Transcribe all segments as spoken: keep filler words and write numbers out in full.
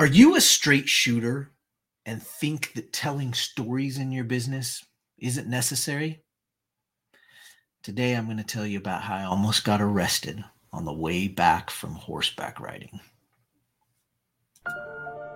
Are you a straight shooter and think that telling stories in your business isn't necessary? Today, I'm going to tell you about how I almost got arrested on the way back from horseback riding.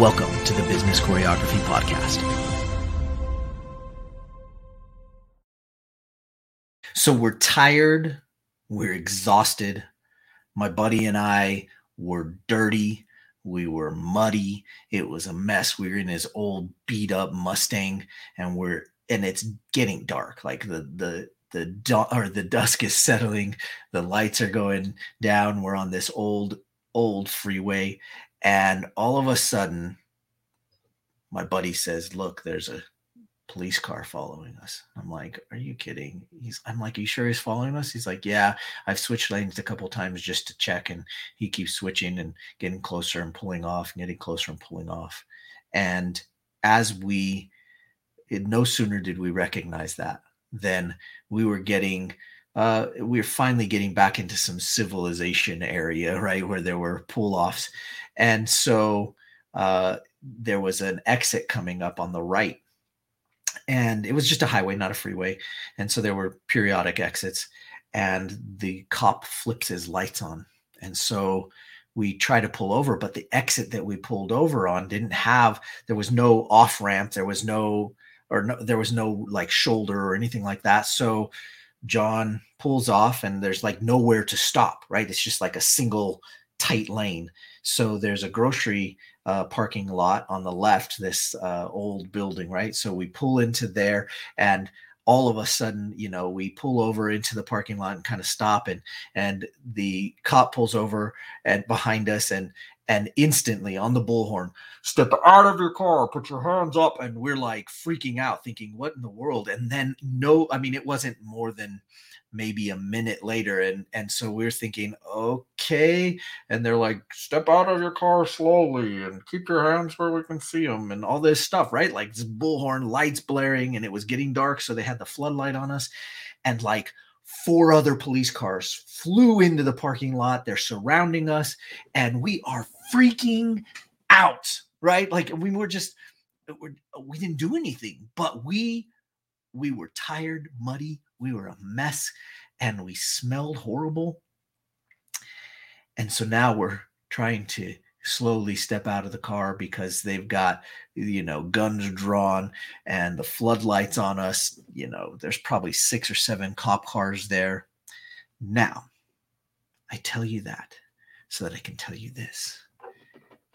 Welcome to the Business Choreography Podcast. So we're tired, we're exhausted. My buddy and I were dirty, we were muddy, it was a mess. We were in his old beat up Mustang, and we're and it's getting dark. Like the the the du- or the dusk is settling, the lights are going down. We're on this old old freeway. And all of a sudden, my buddy says, "Look, there's a police car following us." I'm like, "Are you kidding?" He's, I'm like, "You sure he's following us?" He's like, "Yeah, I've switched lanes a couple times just to check." And he keeps switching and getting closer and pulling off, and getting closer and pulling off. And as we, it, no sooner did we recognize that than we were getting Uh, we we're finally getting back into some civilization area, right, where there were pull-offs. And so uh, there was an exit coming up on the right. And it was just a highway, not a freeway. And so there were periodic exits. And the cop flips his lights on. And so we try to pull over, but the exit that we pulled over on didn't have – there was no off-ramp. There was no – or no, there was no, like, shoulder or anything like that. So – John pulls off, and there's like nowhere to stop, right? It's just like a single tight lane. So there's a grocery uh, parking lot on the left, this uh, old building, right? So we pull into there, and all of a sudden, you know, we pull over into the parking lot and kind of stop, and and the cop pulls over and behind us, and and instantly on the bullhorn, "Step out of your car, put your hands up." And we're like freaking out, thinking, what in the world? And then no, I mean, it wasn't more than maybe a minute later. And, and so we're thinking, okay. And they're like, "Step out of your car slowly and keep your hands where we can see them," and all this stuff, right? Like this bullhorn, lights blaring, and it was getting dark. So they had the floodlight on us, and like four other police cars flew into the parking lot. They're surrounding us, and we are freaking out, right? Like we were just, we're, we didn't do anything, but we, we were tired, muddy. We were a mess, and we smelled horrible. And so now we're trying to slowly step out of the car because they've got, you know, guns drawn and the floodlights on us. You know, there's probably six or seven cop cars there. Now, I tell you that so that I can tell you this.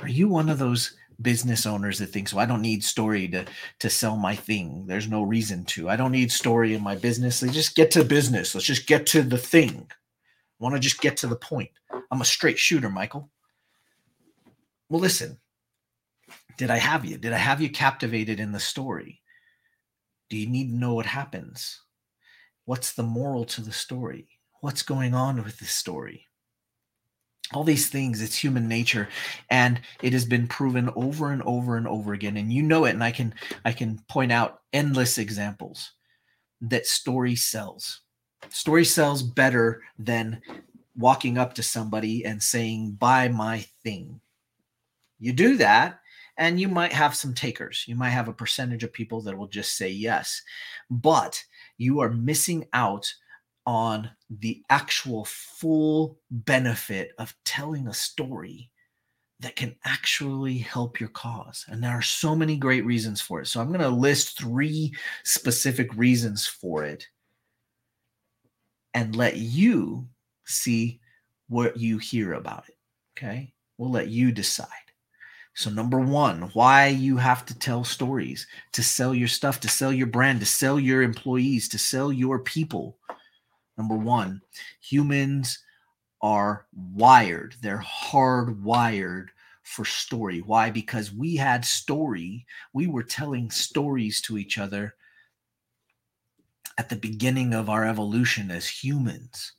Are you one of those business owners that thinks, well, I don't need story to, to sell my thing. There's no reason to. I don't need story in my business. Let's just get to business. Let's just get to the thing. I want to just get to the point. I'm a straight shooter, Michael. Well, listen, did I have you? Did I have you captivated in the story? Do you need to know what happens? What's the moral to the story? What's going on with this story? All these things, it's human nature, and it has been proven over and over and over again. And you know it, and I can I can point out endless examples that story sells. Story sells better than walking up to somebody and saying, "Buy my thing." You do that, and you might have some takers. You might have a percentage of people that will just say yes, but you are missing out on the actual full benefit of telling a story that can actually help your cause. And there are so many great reasons for it. So I'm going to list three specific reasons for it and let you see what you hear about it, okay? We'll let you decide. So number one, why you have to tell stories to sell your stuff, to sell your brand, to sell your employees, to sell your people. Number one, humans are wired. They're hardwired for story. Why? Because we had story. We were telling stories to each other at the beginning of our evolution as humans,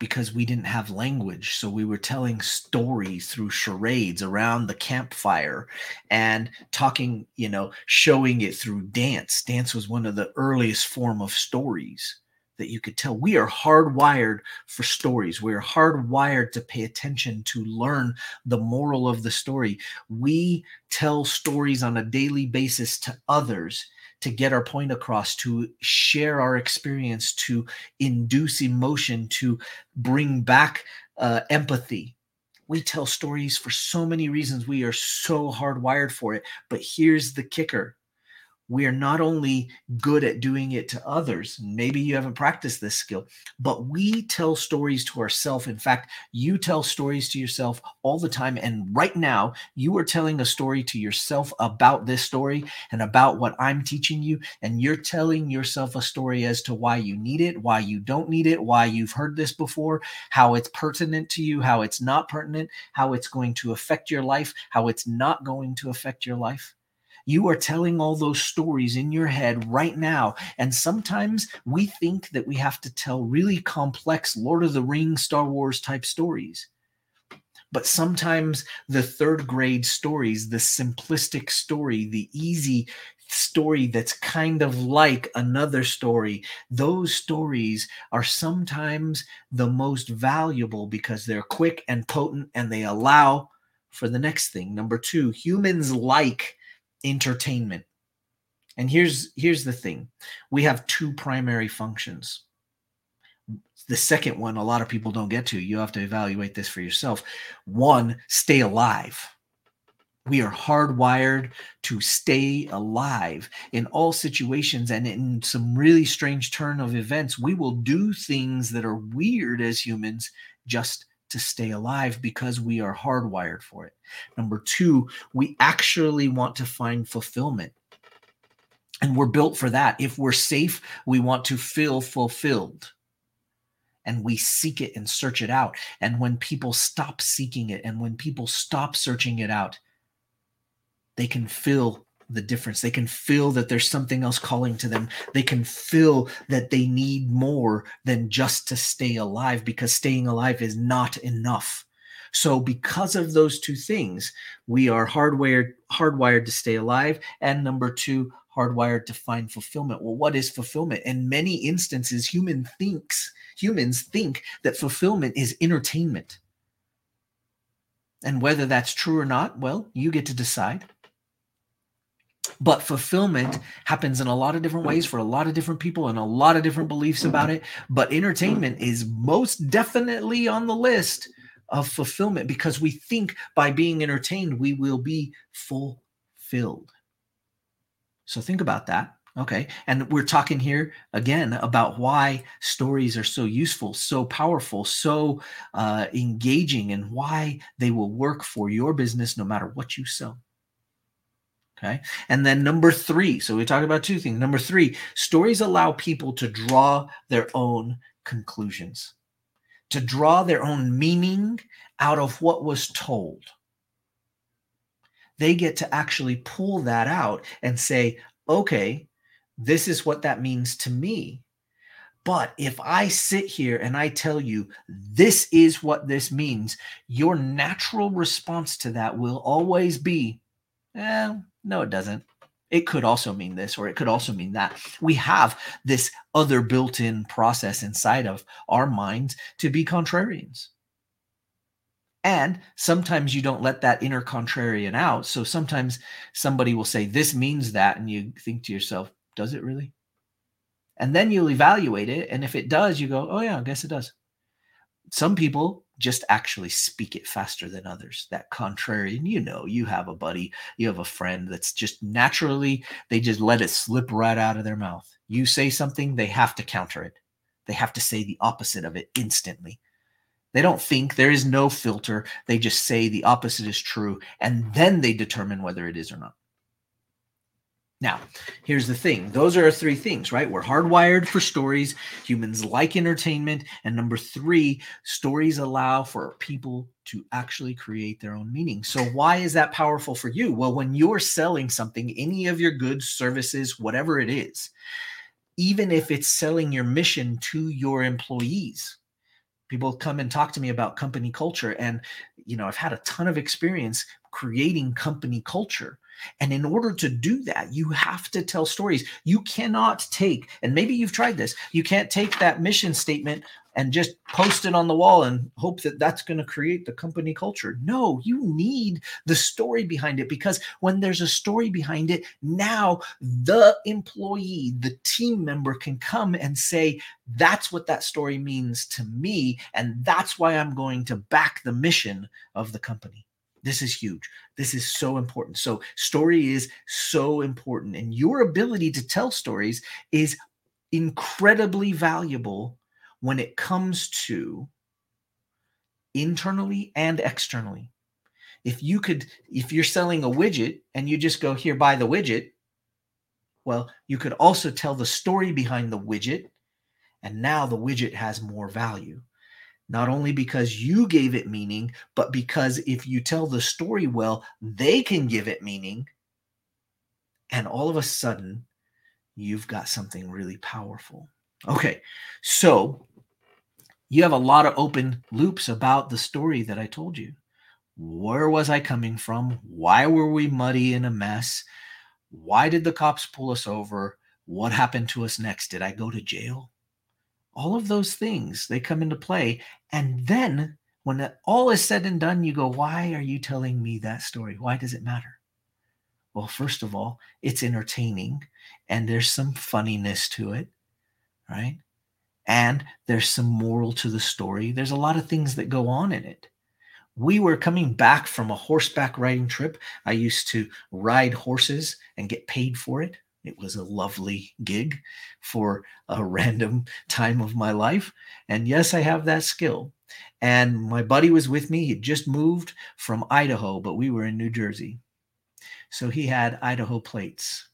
because we didn't have language. So we were telling stories through charades around the campfire and talking, you know, showing it through dance. Dance was one of the earliest form of stories that you could tell. We are hardwired for stories. We are hardwired to pay attention, to learn the moral of the story. We tell stories on a daily basis to others to get our point across, to share our experience, to induce emotion, to bring back uh, empathy. We tell stories for so many reasons. We are so hardwired for it. But here's the kicker. We are not only good at doing it to others, maybe you haven't practiced this skill, but we tell stories to ourselves. In fact, you tell stories to yourself all the time. And right now, you are telling a story to yourself about this story and about what I'm teaching you. And you're telling yourself a story as to why you need it, why you don't need it, why you've heard this before, how it's pertinent to you, how it's not pertinent, how it's going to affect your life, how it's not going to affect your life. You are telling all those stories in your head right now. And sometimes we think that we have to tell really complex Lord of the Rings, Star Wars type stories. But sometimes the third grade stories, the simplistic story, the easy story that's kind of like another story, those stories are sometimes the most valuable because they're quick and potent and they allow for the next thing. Number two, humans like entertainment. And here's here's the thing. We have two primary functions. The second one, a lot of people don't get to. You have to evaluate this for yourself. One, stay alive. We are hardwired to stay alive in all situations, and in some really strange turn of events, we will do things that are weird as humans just to stay alive because we are hardwired for it. Number two, we actually want to find fulfillment. And we're built for that. If we're safe, we want to feel fulfilled. And we seek it and search it out. And when people stop seeking it and when people stop searching it out, they can feel the difference. They can feel that there's something else calling to them. They can feel that they need more than just to stay alive, because staying alive is not enough. So because of those two things, we are hardwired, hardwired to stay alive, and number two, hardwired to find fulfillment. Well, what is fulfillment? In many instances, human thinks, humans think that fulfillment is entertainment. And whether that's true or not, well, you get to decide. But fulfillment happens in a lot of different ways for a lot of different people and a lot of different beliefs about it. But entertainment is most definitely on the list of fulfillment, because we think by being entertained, we will be fulfilled. So think about that. Okay. And we're talking here again about why stories are so useful, so powerful, so uh, engaging, and why they will work for your business no matter what you sell. Okay. And then number three, so we talked about two things. Number three, stories allow people to draw their own conclusions, to draw their own meaning out of what was told. They get to actually pull that out and say, okay, this is what that means to me. But if I sit here and I tell you, this is what this means, your natural response to that will always be, eh, no, it doesn't. It could also mean this, or it could also mean that. We have this other built-in process inside of our minds to be contrarians. And sometimes you don't let that inner contrarian out. So sometimes somebody will say, this means that. And you think to yourself, does it really? And then you'll evaluate it. And if it does, you go, oh yeah, I guess it does. Some people just actually speak it faster than others. That contrarian, you know, you have a buddy, you have a friend that's just naturally, they just let it slip right out of their mouth. You say something, they have to counter it. They have to say the opposite of it instantly. They don't think, there is no filter. They just say the opposite is true, and then they determine whether it is or not. Now, here's the thing. Those are our three things, right? We're hardwired for stories. Humans like entertainment. And number three, stories allow for people to actually create their own meaning. So why is that powerful for you? Well, when you're selling something, any of your goods, services, whatever it is, even if it's selling your mission to your employees, people come and talk to me about company culture. And, you know, I've had a ton of experience creating company culture. And in order to do that, you have to tell stories. You cannot take, and maybe you've tried this, you can't take that mission statement and just post it on the wall and hope that that's going to create the company culture. No, you need the story behind it, because when there's a story behind it, now the employee, the team member can come and say, that's what that story means to me. And that's why I'm going to back the mission of the company. This is huge. This is so important. So story is so important. And your ability to tell stories is incredibly valuable when it comes to internally and externally. If you could, if you're selling a widget and you just go, here, buy the widget, well, you could also tell the story behind the widget. And now the widget has more value. Not only because you gave it meaning, but because if you tell the story well, they can give it meaning. And all of a sudden, you've got something really powerful. Okay, so you have a lot of open loops about the story that I told you. Where was I coming from? Why were we muddy in a mess? Why did the cops pull us over? What happened to us next? Did I go to jail? All of those things, they come into play. And then when that all is said and done, you go, why are you telling me that story? Why does it matter? Well, first of all, it's entertaining and there's some funniness to it, right? And there's some moral to the story. There's a lot of things that go on in it. We were coming back from a horseback riding trip. I used to ride horses and get paid for it. It was a lovely gig for a random time of my life. And yes, I have that skill. And my buddy was with me. He had just moved from Idaho, but we were in New Jersey. So he had Idaho plates.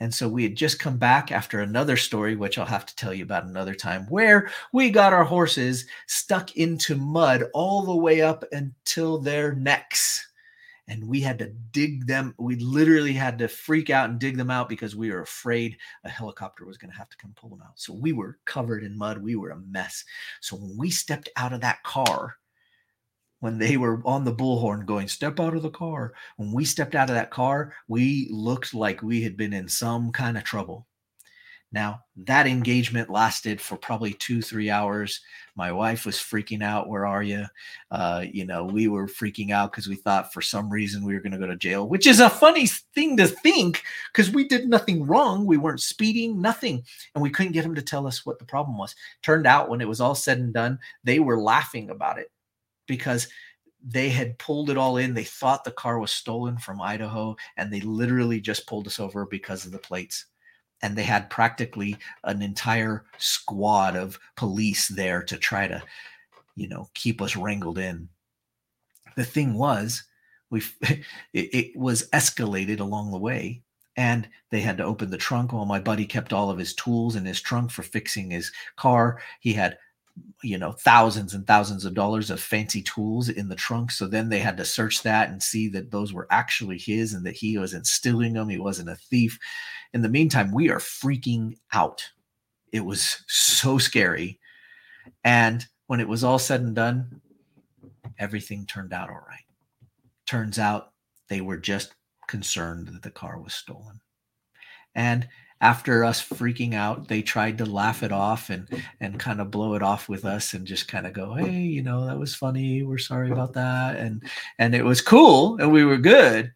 And so we had just come back after another story, which I'll have to tell you about another time, where we got our horses stuck into mud all the way up until their necks. And we had to dig them. We literally had to freak out and dig them out because we were afraid a helicopter was going to have to come pull them out. So we were covered in mud. We were a mess. So when we stepped out of that car, when they were on the bullhorn going, step out of the car, when we stepped out of that car, we looked like we had been in some kind of trouble. Now, that engagement lasted for probably two, three hours. My wife was freaking out. Where are you? Uh, you know, we were freaking out because we thought for some reason we were going to go to jail, which is a funny thing to think because we did nothing wrong. We weren't speeding, nothing. And we couldn't get them to tell us what the problem was. Turned out when it was all said and done, they were laughing about it because they had pulled it all in. They thought the car was stolen from Idaho, and they literally just pulled us over because of the plates. And they had practically an entire squad of police there to try to, you know, keep us wrangled in. The thing was, we it, it was escalated along the way. And they had to open the trunk. Well, my buddy kept all of his tools in his trunk for fixing his car. He had, you know, thousands and thousands of dollars of fancy tools in the trunk. So then they had to search that and see that those were actually his and that he wasn't stealing them. He wasn't a thief. In the meantime, we are freaking out. It was so scary. And when it was all said and done, everything turned out all right. Turns out they were just concerned that the car was stolen. And after us freaking out, they tried to laugh it off and and kind of blow it off with us and just kind of go, hey, you know, that was funny. We're sorry about that. And and it was cool and we were good.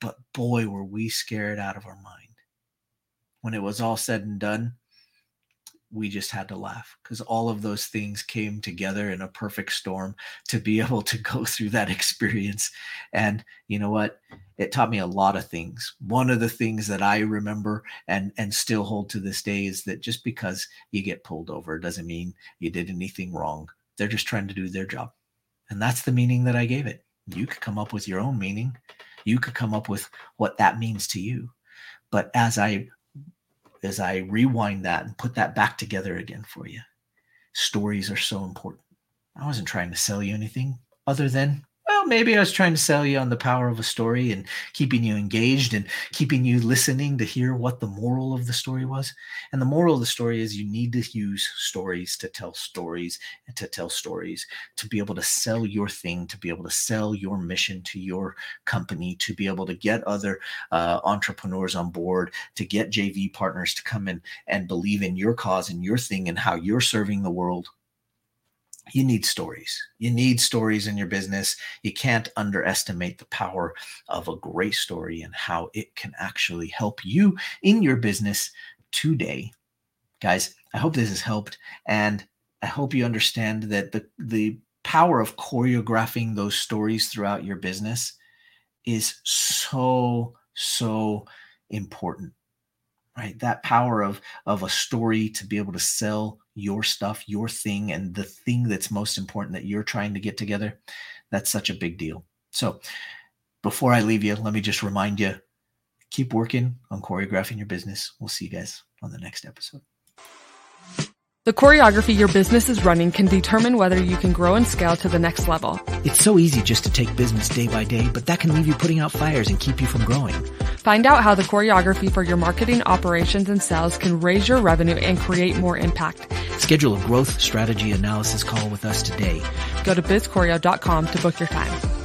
But boy, were we scared out of our mind. When it was all said and done, we just had to laugh because all of those things came together in a perfect storm to be able to go through that experience. And you know what? It taught me a lot of things. One of the things that I remember and, and still hold to this day is that just because you get pulled over doesn't mean you did anything wrong. They're just trying to do their job. And that's the meaning that I gave it. You could come up with your own meaning. You could come up with what that means to you. But as I as I rewind that and put that back together again for you, stories are so important. I wasn't trying to sell you anything other than, well, maybe I was trying to sell you on the power of a story and keeping you engaged and keeping you listening to hear what the moral of the story was. And the moral of the story is you need to use stories to tell stories and to tell stories, to be able to sell your thing, to be able to sell your mission to your company, to be able to get other uh, entrepreneurs on board, to get J V partners to come in and believe in your cause and your thing and how you're serving the world. You need stories. You need stories in your business. You can't underestimate the power of a great story and how it can actually help you in your business today. Guys, I hope this has helped. And I hope you understand that the, the power of choreographing those stories throughout your business is so, so important. Right? That power of, of a story to be able to sell your stuff, your thing, and the thing that's most important that you're trying to get together, that's such a big deal. So before I leave you, let me just remind you, keep working on choreographing your business. We'll see you guys on the next episode. The choreography your business is running can determine whether you can grow and scale to the next level. It's so easy just to take business day by day, but that can leave you putting out fires and keep you from growing. Find out how the choreography for your marketing, operations, and sales can raise your revenue and create more impact. Schedule a growth strategy analysis call with us today. Go to biz choreo dot com to book your time.